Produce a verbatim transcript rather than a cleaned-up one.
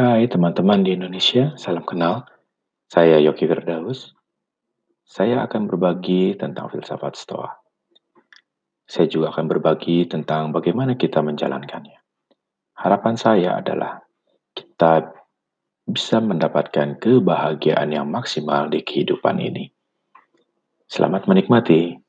Hai teman-teman di Indonesia, salam kenal. Saya Yogi Verdaus. Saya akan berbagi tentang filsafat Stoa. Saya juga akan berbagi tentang bagaimana kita menjalankannya. Harapan saya adalah kita bisa mendapatkan kebahagiaan yang maksimal di kehidupan ini. Selamat menikmati.